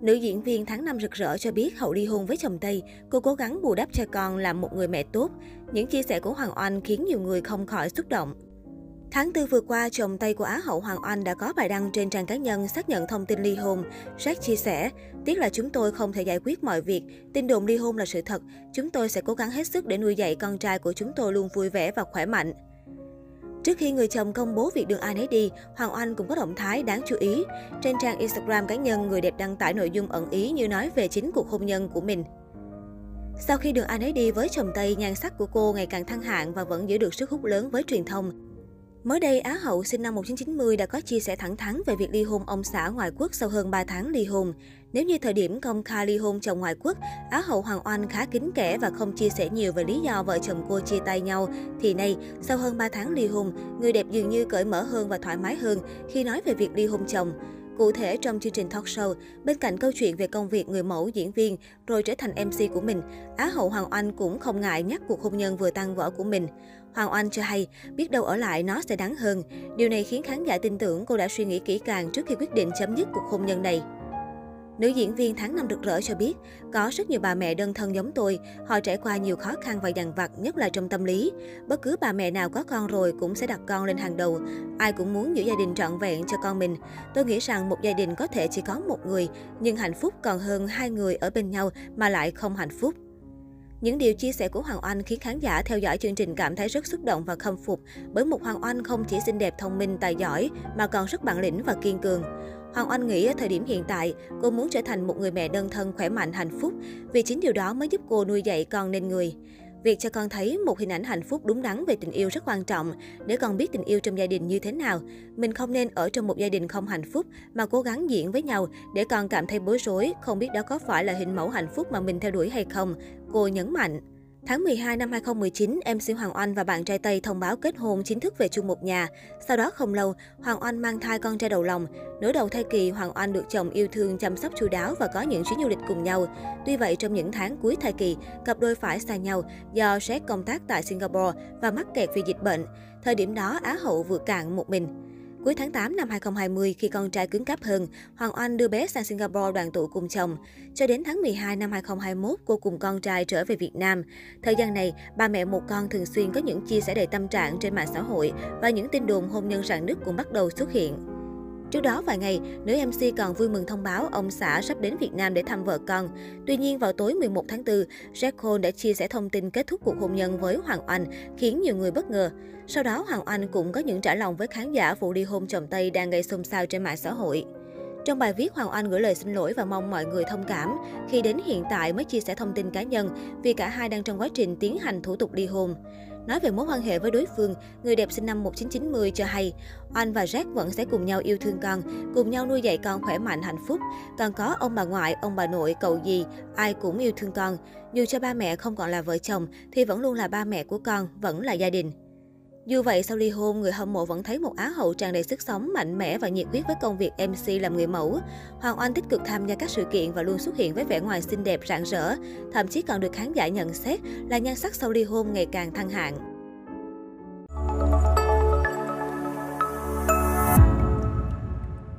Nữ diễn viên Tháng 5 rực rỡ cho biết Hậu ly hôn với chồng Tây, cô cố gắng bù đắp cho con làm một người mẹ tốt. Những chia sẻ của Hoàng Oanh khiến nhiều người không khỏi xúc động. Tháng 4 vừa qua, chồng Tây của Á hậu Hoàng Oanh đã có bài đăng trên trang cá nhân xác nhận thông tin ly hôn. Jack chia sẻ, tiếc là chúng tôi không thể giải quyết mọi việc. Tin đồn ly hôn là sự thật. Chúng tôi sẽ cố gắng hết sức để nuôi dạy con trai của chúng tôi luôn vui vẻ và khỏe mạnh. Trước khi người chồng công bố việc đường ai nấy đi, Hoàng Oanh cũng có động thái đáng chú ý. Trên trang Instagram cá nhân, người đẹp đăng tải nội dung ẩn ý như nói về chính cuộc hôn nhân của mình. Sau khi đường ai nấy đi với chồng Tây, nhan sắc của cô ngày càng thăng hạng và vẫn giữ được sức hút lớn với truyền thông. Mới đây, Á hậu sinh năm 1990 đã có chia sẻ thẳng thắn về việc ly hôn ông xã ngoại quốc sau hơn 3 tháng ly hôn. Nếu như thời điểm công khai ly hôn chồng ngoại quốc, Á hậu Hoàng Oanh khá kín kẽ và không chia sẻ nhiều về lý do vợ chồng cô chia tay nhau, thì nay, sau hơn 3 tháng ly hôn, người đẹp dường như cởi mở hơn và thoải mái hơn khi nói về việc ly hôn chồng. Cụ thể, trong chương trình talk show, bên cạnh câu chuyện về công việc người mẫu, diễn viên, rồi trở thành MC của mình, Á hậu Hoàng Oanh cũng không ngại nhắc cuộc hôn nhân vừa tan vỡ của mình. Hoàng Oanh cho hay, biết đâu ở lại nó sẽ đáng hơn. Điều này khiến khán giả tin tưởng cô đã suy nghĩ kỹ càng trước khi quyết định chấm dứt cuộc hôn nhân này. Nữ diễn viên Tháng 5 rực rỡ cho biết, có rất nhiều bà mẹ đơn thân giống tôi, họ trải qua nhiều khó khăn và dằn vặt, nhất là trong tâm lý. Bất cứ bà mẹ nào có con rồi cũng sẽ đặt con lên hàng đầu. Ai cũng muốn giữ gia đình trọn vẹn cho con mình. Tôi nghĩ rằng một gia đình có thể chỉ có một người, nhưng hạnh phúc còn hơn hai người ở bên nhau mà lại không hạnh phúc. Những điều chia sẻ của Hoàng Oanh khiến khán giả theo dõi chương trình cảm thấy rất xúc động và khâm phục, bởi một Hoàng Oanh không chỉ xinh đẹp, thông minh, tài giỏi mà còn rất bản lĩnh và kiên cường. Hoàng Oanh nghĩ ở thời điểm hiện tại, cô muốn trở thành một người mẹ đơn thân, khỏe mạnh, hạnh phúc, vì chính điều đó mới giúp cô nuôi dạy con nên người. Việc cho con thấy một hình ảnh hạnh phúc đúng đắn về tình yêu rất quan trọng, để con biết tình yêu trong gia đình như thế nào. Mình không nên ở trong một gia đình không hạnh phúc mà cố gắng diễn với nhau để con cảm thấy bối rối, không biết đó có phải là hình mẫu hạnh phúc mà mình theo đuổi hay không, cô nhấn mạnh. Tháng 12 năm 2019, MC Hoàng Oanh và bạn trai Tây thông báo kết hôn chính thức về chung một nhà. Sau đó không lâu, Hoàng Oanh mang thai con trai đầu lòng. Nửa đầu thai kỳ, Hoàng Oanh được chồng yêu thương chăm sóc chu đáo và có những chuyến du lịch cùng nhau. Tuy vậy, trong những tháng cuối thai kỳ, cặp đôi phải xa nhau do Jack công tác tại Singapore và mắc kẹt vì dịch bệnh. Thời điểm đó, Á hậu vừa cạn một mình. Cuối tháng 8 năm 2020, khi con trai cứng cáp hơn, Hoàng Oanh đưa bé sang Singapore đoàn tụ cùng chồng. Cho đến tháng 12 năm 2021, cô cùng con trai trở về Việt Nam. Thời gian này, ba mẹ một con thường xuyên có những chia sẻ đầy tâm trạng trên mạng xã hội và những tin đồn hôn nhân rạn nứt cũng bắt đầu xuất hiện. Trước đó vài ngày, nữ MC còn vui mừng thông báo ông xã sắp đến Việt Nam để thăm vợ con. Tuy nhiên, vào tối 11 tháng 4, Jack Cole đã chia sẻ thông tin kết thúc cuộc hôn nhân với Hoàng Oanh, khiến nhiều người bất ngờ. Sau đó, Hoàng Oanh cũng có những trả lời với khán giả vụ ly hôn chồng Tây đang gây xôn xao trên mạng xã hội. Trong bài viết, Hoàng Oanh gửi lời xin lỗi và mong mọi người thông cảm khi đến hiện tại mới chia sẻ thông tin cá nhân vì cả hai đang trong quá trình tiến hành thủ tục ly hôn. Nói về mối quan hệ với đối phương, người đẹp sinh năm 1990 cho hay, Oanh và Jack vẫn sẽ cùng nhau yêu thương con, cùng nhau nuôi dạy con khỏe mạnh, hạnh phúc. Còn có ông bà ngoại, ông bà nội, cậu dì, ai cũng yêu thương con. Dù cho ba mẹ không còn là vợ chồng thì vẫn luôn là ba mẹ của con, vẫn là gia đình. Dù vậy, sau ly hôn, người hâm mộ vẫn thấy một Á hậu tràn đầy sức sống, mạnh mẽ và nhiệt huyết với công việc MC làm người mẫu. Hoàng Oanh tích cực tham gia các sự kiện và luôn xuất hiện với vẻ ngoài xinh đẹp, rạng rỡ, thậm chí còn được khán giả nhận xét là nhan sắc sau ly hôn ngày càng thăng hạng.